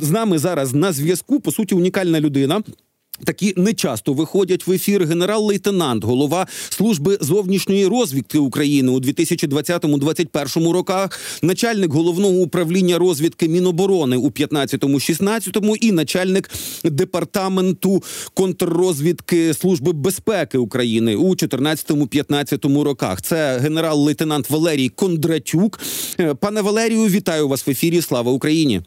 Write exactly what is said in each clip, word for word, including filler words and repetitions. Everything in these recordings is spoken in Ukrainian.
З нами зараз на зв'язку, по суті, унікальна людина. Такі нечасто виходять в ефір. Генерал-лейтенант, голова Служби зовнішньої розвідки України у дві тисячі двадцятому - дві тисячі двадцять першому роках, начальник Головного управління розвідки Міноборони у п'ятнадцятому - шістнадцятому і начальник Департаменту контррозвідки Служби безпеки України у чотирнадцятому - п'ятнадцятому роках. Це генерал-лейтенант Валерій Кондратюк. Пане Валерію, вітаю вас в ефірі. Слава Україні!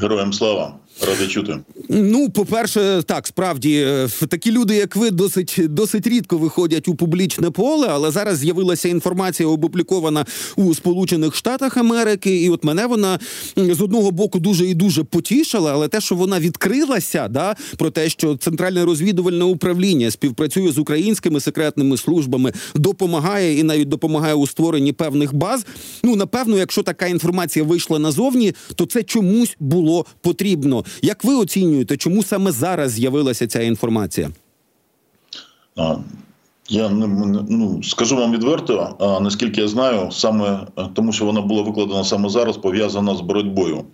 Героям слава. Ради чути. Ну, по-перше, так, справді, такі люди, як ви, досить, досить рідко виходять у публічне поле, але зараз з'явилася інформація, опублікована у Сполучених Штатах Америки, і от мене вона, з одного боку, дуже і дуже потішила, але те, що вона відкрилася, да, про те, що Центральне розвідувальне управління співпрацює з українськими секретними службами, допомагає і навіть допомагає у створенні певних баз, ну, напевно, якщо така інформація вийшла назовні, то це чомусь було потрібно. Як ви оцінюєте, чому саме зараз з'явилася ця інформація? Я не, ну, скажу вам відверто, а наскільки я знаю, саме тому, що вона була викладена саме зараз, пов'язана з боротьбою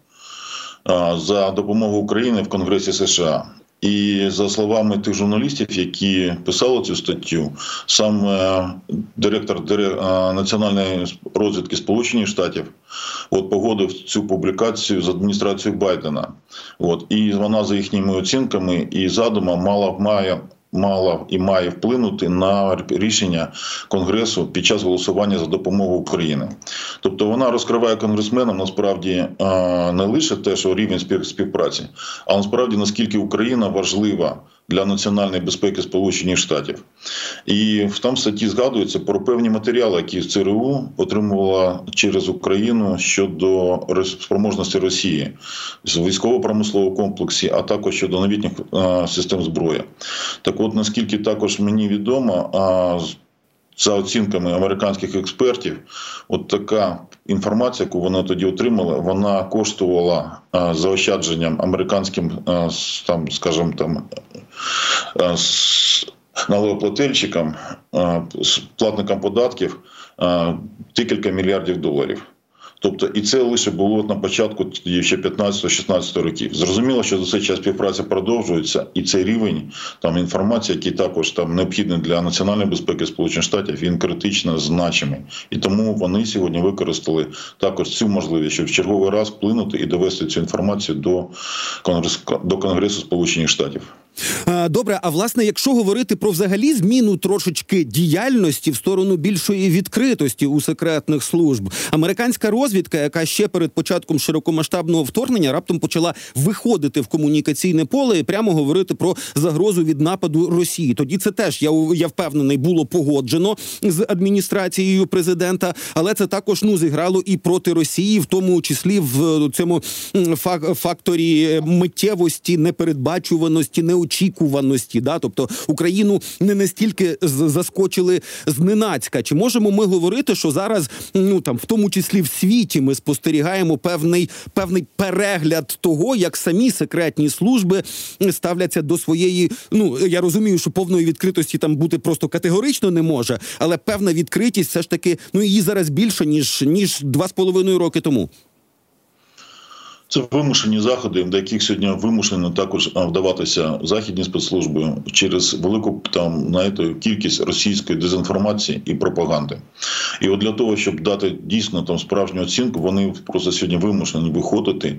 а, за допомогу України в Конгресі США. І за словами тих журналістів, які писали цю статтю, сам директор національної розвідки Сполучених Штатів от, погодив цю публікацію з адміністрацією Байдена. От, і вона за їхніми оцінками і задумом мала, має, мала і має вплинути на рішення Конгресу під час голосування за допомогу України. Тобто вона розкриває конгресменам насправді не лише те, що рівень співпраці, а насправді наскільки Україна важлива для національної безпеки Сполучених Штатів. І там в статті згадується про певні матеріали, які ЦРУ отримувала через Україну щодо спроможності Росії з військово-промислового комплексу, а також щодо новітніх а, систем зброї. Так от, наскільки також мені відомо, а, за оцінками американських експертів, от така інформація, яку вона тоді отримала, вона коштувала а, заощадженням американським, а, там, скажімо, там, а, с, налогоплательщикам, а, с, платникам податків декілька мільярдів доларів. Тобто, і це лише було на початку ще п'ятнадцятого - шістнадцятого років. Зрозуміло, що за цей час співпраця продовжується, і цей рівень там інформації, який також там необхідний для національної безпеки Сполучених Штатів, він критично значимий. І тому вони сьогодні використали також цю можливість, щоб в черговий раз вплинути і довести цю інформацію до Конгресу, до Конгресу Сполучених Штатів. Добре, а власне, якщо говорити про взагалі зміну трошечки діяльності в сторону більшої відкритості у секретних служб, американська розвідка, яка ще перед початком широкомасштабного вторгнення раптом почала виходити в комунікаційне поле і прямо говорити про загрозу від нападу Росії. Тоді це теж, я, я впевнений, було погоджено з адміністрацією президента, але це також, ну, зіграло і проти Росії, в тому числі в цьому факторі миттєвості, непередбачуваності, неудачності. Очікуваності, да, тобто Україну не настільки заскочили зненацька. Чи можемо ми говорити, що зараз, ну там, в тому числі в світі, ми спостерігаємо певний певний перегляд того, як самі секретні служби ставляться до своєї, ну, я розумію, що повної відкритості там бути просто категорично не може, але певна відкритість все ж таки, ну, її зараз більше, ніж ніж два з половиною роки тому. Це вимушені заходи, до яких сьогодні вимушено також вдаватися західні спецслужби через велику там, знаєте, кількість російської дезінформації і пропаганди. І от для того, щоб дати дійсно там справжню оцінку, вони просто сьогодні вимушені виходити,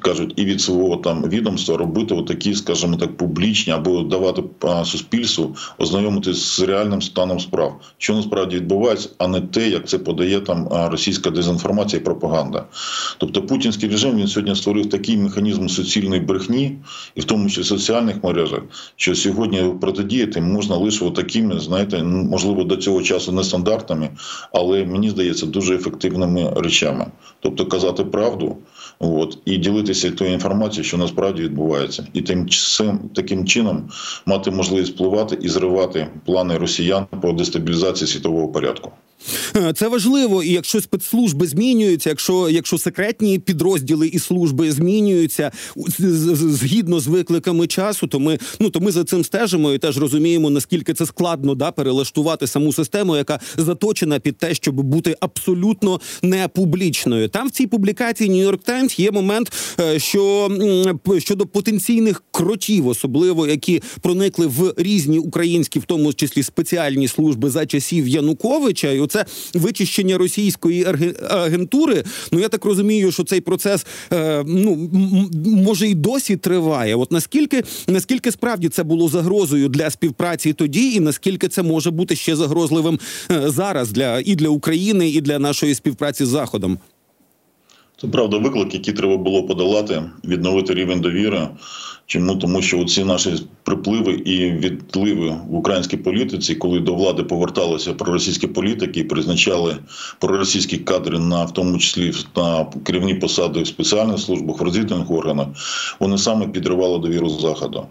кажуть, і від свого там відомства робити отакі, скажімо так, публічні або давати суспільству ознайомитися з реальним станом справ, що насправді відбувається, а не те, як це подає там російська дезінформація і пропаганда. Тобто путінський режим, він сьогодні створив такий механізм суцільної брехні, і в тому числі в соціальних мережах, що сьогодні протидіяти можна лише такими, знаєте, можливо, до цього часу нестандартними, але, мені здається, дуже ефективними речами. Тобто казати правду, от, і ділитися тою інформацією, що насправді відбувається. І тим таким чином мати можливість впливати і зривати плани росіян про дестабілізацію світового порядку. Це важливо, і якщо спецслужби змінюються, якщо, якщо секретні підрозділи і служби змінюються згідно з викликами часу, то ми, ну, то ми за цим стежимо і теж розуміємо, наскільки це складно, да, перелаштувати саму систему, яка заточена під те, щоб бути абсолютно непублічною. Там в цій публікації «Нью-Йорк Таймс» є момент, що щодо потенційних кротів, особливо, які проникли в різні українські, в тому числі спеціальні служби за часів Януковича, і оце вичищення російської агентури, ну, я так розумію, що цей процес, е, ну, може, і досі триває. От наскільки, наскільки справді це було загрозою для співпраці тоді, і наскільки це може бути ще загрозливим е, зараз для, і для України, і для нашої співпраці з Заходом? Це, правда, виклик, який треба було подолати, відновити рівень довіри. Чому? Тому що оці наші припливи і відпливи в українській політиці, коли до влади поверталися проросійські політики і призначали проросійські кадри, на, в тому числі на керівні посади в спеціальних службах, в розвідувальних органах, вони саме підривали довіру Заходу.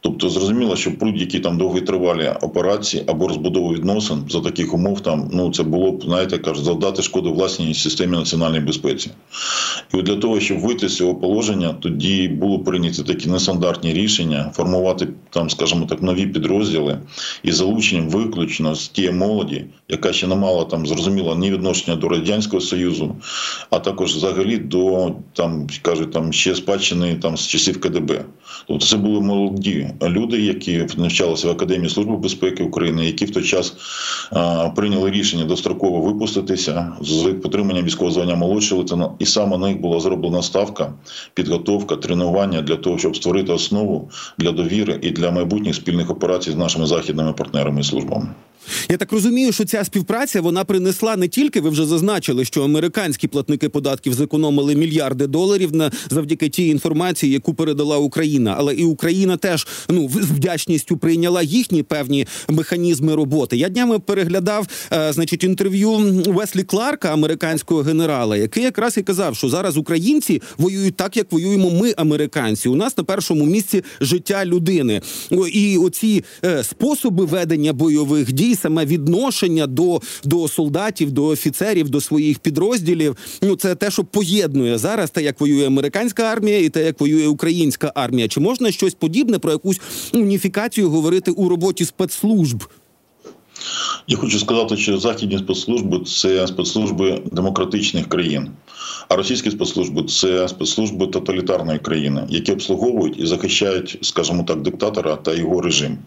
Тобто, зрозуміло, що будь-які там довготривалі операції або розбудову відносин за таких умов, там, ну, це було б, знаєте, кажуть, завдати шкоди власній системі національної безпеці. І для того, щоб вийти з цього положення, тоді було прийняті такі нестандартні рішення, формувати там, скажімо так, нові підрозділи із залученням виключно з тієї молоді, яка ще не мала там, зрозуміло, ні відношення до Радянського Союзу, а також взагалі до там, кажуть, там ще спадщини там з часів ка де бе. Тобто це були молоді люди, які навчалися в Академії служби безпеки України, які в той час а, прийняли рішення достроково випуститися з підтриманням військового звання молодшого лейтенанта. І саме на них була зроблена ставка, підготовка, тренування для того, щоб створити основу для довіри і для майбутніх спільних операцій з нашими західними партнерами і службами. Я так розумію, що ця співпраця, вона принесла не тільки, ви вже зазначили, що американські платники податків зекономили мільярди доларів на, завдяки тій інформації, яку передала Україна, але і Україна теж, ну, з вдячністю прийняла їхні певні механізми роботи. Я днями переглядав, е, значить, інтерв'ю Уеслі Кларка, американського генерала, який якраз і казав, що зараз українці воюють так, як воюємо ми, американці. У нас на першому місці життя людини. І оці е, способи ведення бойових дій, саме відношення до, до солдатів, до офіцерів, до своїх підрозділів, ну, це те, що поєднує зараз те, як воює американська армія і те, як воює українська армія. Чи можна щось подібне про якусь уніфікацію говорити у роботі спецслужб? Я хочу сказати, що західні спецслужби – це спецслужби демократичних країн, а російські спецслужби – це спецслужби тоталітарної країни, які обслуговують і захищають, скажімо так, диктатора та його режим.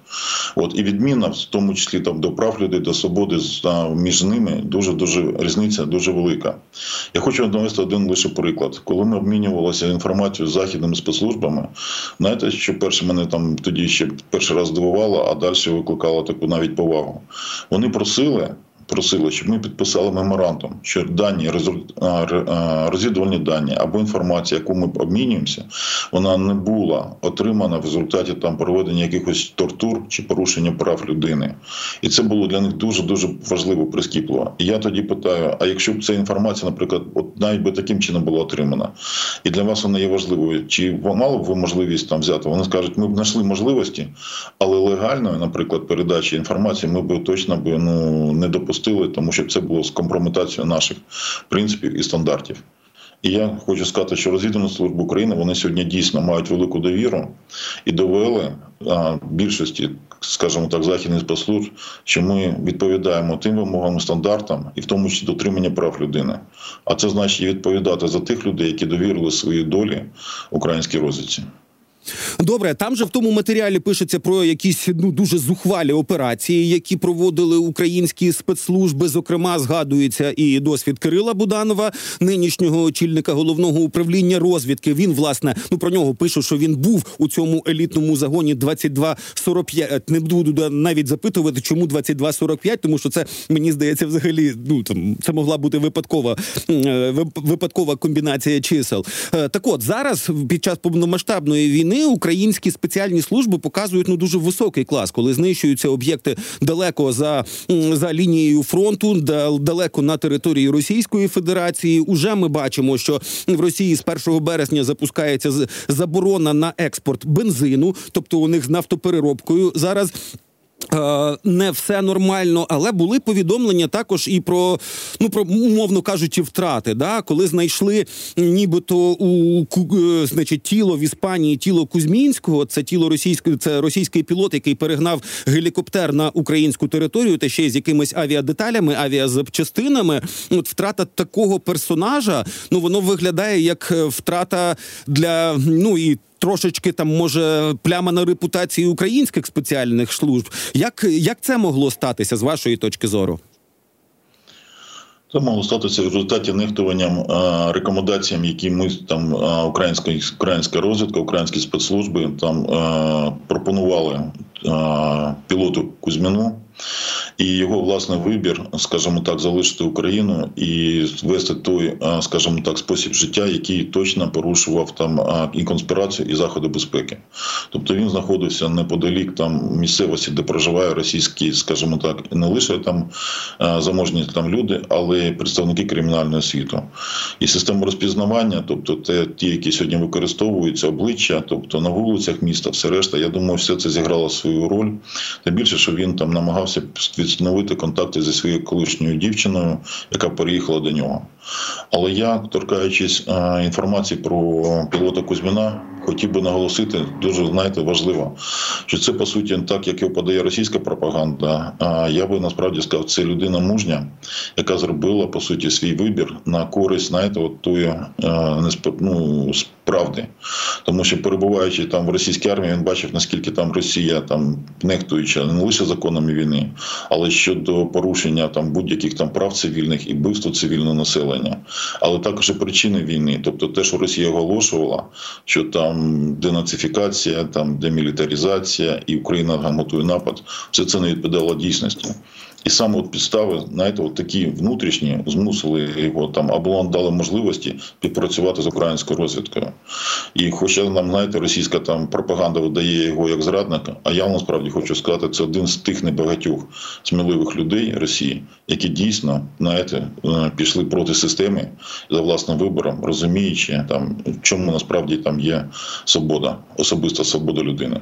От, і відміна, в тому числі там, до прав людей, до свободи, між ними дуже-дуже різниця дуже велика. Я хочу навести один лише приклад. Коли ми обмінювалися інформацією з західними спецслужбами, знаєте, що перше мене там тоді ще перший раз здивувало, а далі викликало таку навіть повагу. Вони просили, просили, щоб ми підписали меморандум, що дані, розвідувальні дані або інформація, яку ми обмінюємося, вона не була отримана в результаті там проведення якихось тортур чи порушення прав людини. І це було для них дуже-дуже важливо, прискіпливо. І я тоді питаю, а якщо б ця інформація, наприклад, от навіть би таким чином була отримана, і для вас вона є важливою, чи мали б ви можливість там взяти? Вони скажуть, ми б знайшли можливості, але легальної, наприклад, передачі інформації ми б точно б, ну, не допустили. Тому що це було з компрометацією наших принципів і стандартів. І я хочу сказати, що розвідувальні служби України, вони сьогодні дійсно мають велику довіру і довели а, більшості, скажімо так, західних спецслужб, що ми відповідаємо тим вимогам і стандартам, і в тому числі дотримання прав людини. А це значить відповідати за тих людей, які довірили свої долі українській розвідці. Добре, там же в тому матеріалі пишеться про якісь, ну, дуже зухвалі операції, які проводили українські спецслужби. Зокрема, згадується і досвід Кирила Буданова, нинішнього очільника Головного управління розвідки. Він, власне, ну, про нього пише, що він був у цьому елітному загоні двадцять два сорок п'ять. Не буду навіть запитувати, чому двадцять два сорок п'ять, тому що це, мені здається, взагалі, ну, там, це могла бути випадкова, випадкова комбінація чисел. Так от, зараз, під час повномасштабної війни, українські спеціальні служби показують, ну, дуже високий клас, коли знищуються об'єкти далеко за, за лінією фронту, далеко на території Російської Федерації. Уже ми бачимо, що в Росії з першого березня запускається заборона на експорт бензину, тобто у них з нафтопереробкою зараз не все нормально, але були повідомлення також і про, ну, про, умовно кажучи, втрати, да? Коли знайшли нібито у, значить, тіло в Іспанії, тіло Кузьмінського, це тіло російської, це російський пілот, який перегнав гелікоптер на українську територію, та ще й з якимись авіадеталями, авіазапчастинами. От втрата такого персонажа, ну, воно виглядає як втрата для, ну, і трошечки там, може, пляма на репутації українських спеціальних служб. Як, як це могло статися, з вашої точки зору? Це могло статися в результаті нехтуванням а, рекомендаціям, які ми там українська, українська розвідка, українські спецслужби там а, пропонували а, пілоту Кузьміну. І його власний вибір, скажімо так, залишити Україну і вести той, скажімо так, спосіб життя, який точно порушував там і конспірацію, і заходи безпеки. Тобто він знаходився неподалік там місцевості, де проживає російські, скажімо так, не лише там заможні там люди, але й представники кримінального світу. І система розпізнавання, тобто те, ті, які сьогодні використовуються, обличчя, тобто на вулицях міста, все решта, я думаю, все це зіграло свою роль. Та більше, що він там намагався відновити контакти зі своєю колишньою дівчиною, яка переїхала до нього. Але я, торкаючись а, інформації про пілота Кузьміна, хотів би наголосити, дуже, знаєте, важливо, що це, по суті, так, як його подає російська пропаганда, а я би, насправді, сказав, це людина мужня, яка зробила, по суті, свій вибір на користь, знаєте, от тої, а, ну, правди. Тому що, перебуваючи там в російській армії, він бачив, наскільки там Росія, там, нехтуючи не лише законами війни, але щодо порушення там будь-яких там прав цивільних і вбивства цивільного населення. Але також і причини війни, тобто те, що Росія оголошувала, що там денацифікація, там демілітаризація і Україна готує напад, все це не відповідало дійсності. І саме от підстави, знаєте, от такі внутрішні змусили його там, або дали можливості співпрацювати з українською розвідкою. І хоча нам, знаєте, російська там пропаганда видає його як зрадника, а я насправді хочу сказати, це один з тих небагатьох сміливих людей Росії, які дійсно, знаєте, пішли проти системи за власним вибором, розуміючи, там, в чому насправді там є свобода, особиста свобода людини.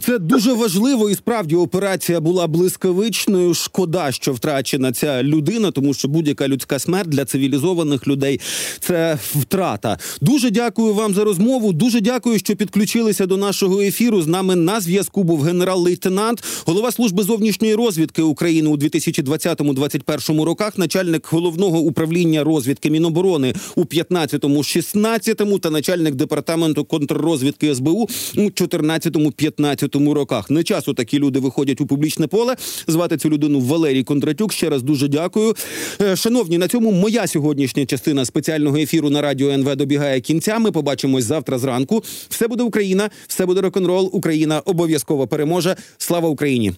Це дуже важливо, і справді операція була блискавичною. Шкода, що втрачена ця людина, тому що будь-яка людська смерть для цивілізованих людей – це втрата. Дуже дякую вам за розмову, дуже дякую, що підключилися до нашого ефіру. З нами на зв'язку був генерал-лейтенант, голова Служби зовнішньої розвідки України у дві тисячі двадцятому - дві тисячі двадцять першому роках, начальник Головного управління розвідки Міноборони у п'ятнадцятому - шістнадцятому та начальник Департаменту контррозвідки ес бе у у чотирнадцятому - п'ятнадцятому роках. Не часто такі люди виходять у публічне поле. Звати цю людину Валерій Кондратюк. Ще раз дуже дякую. Шановні, на цьому моя сьогоднішня частина спеціального ефіру на Радіо ен ве добігає кінця. Ми побачимось завтра зранку. Все буде Україна, все буде рок-н-рол. Україна обов'язково переможе. Слава Україні!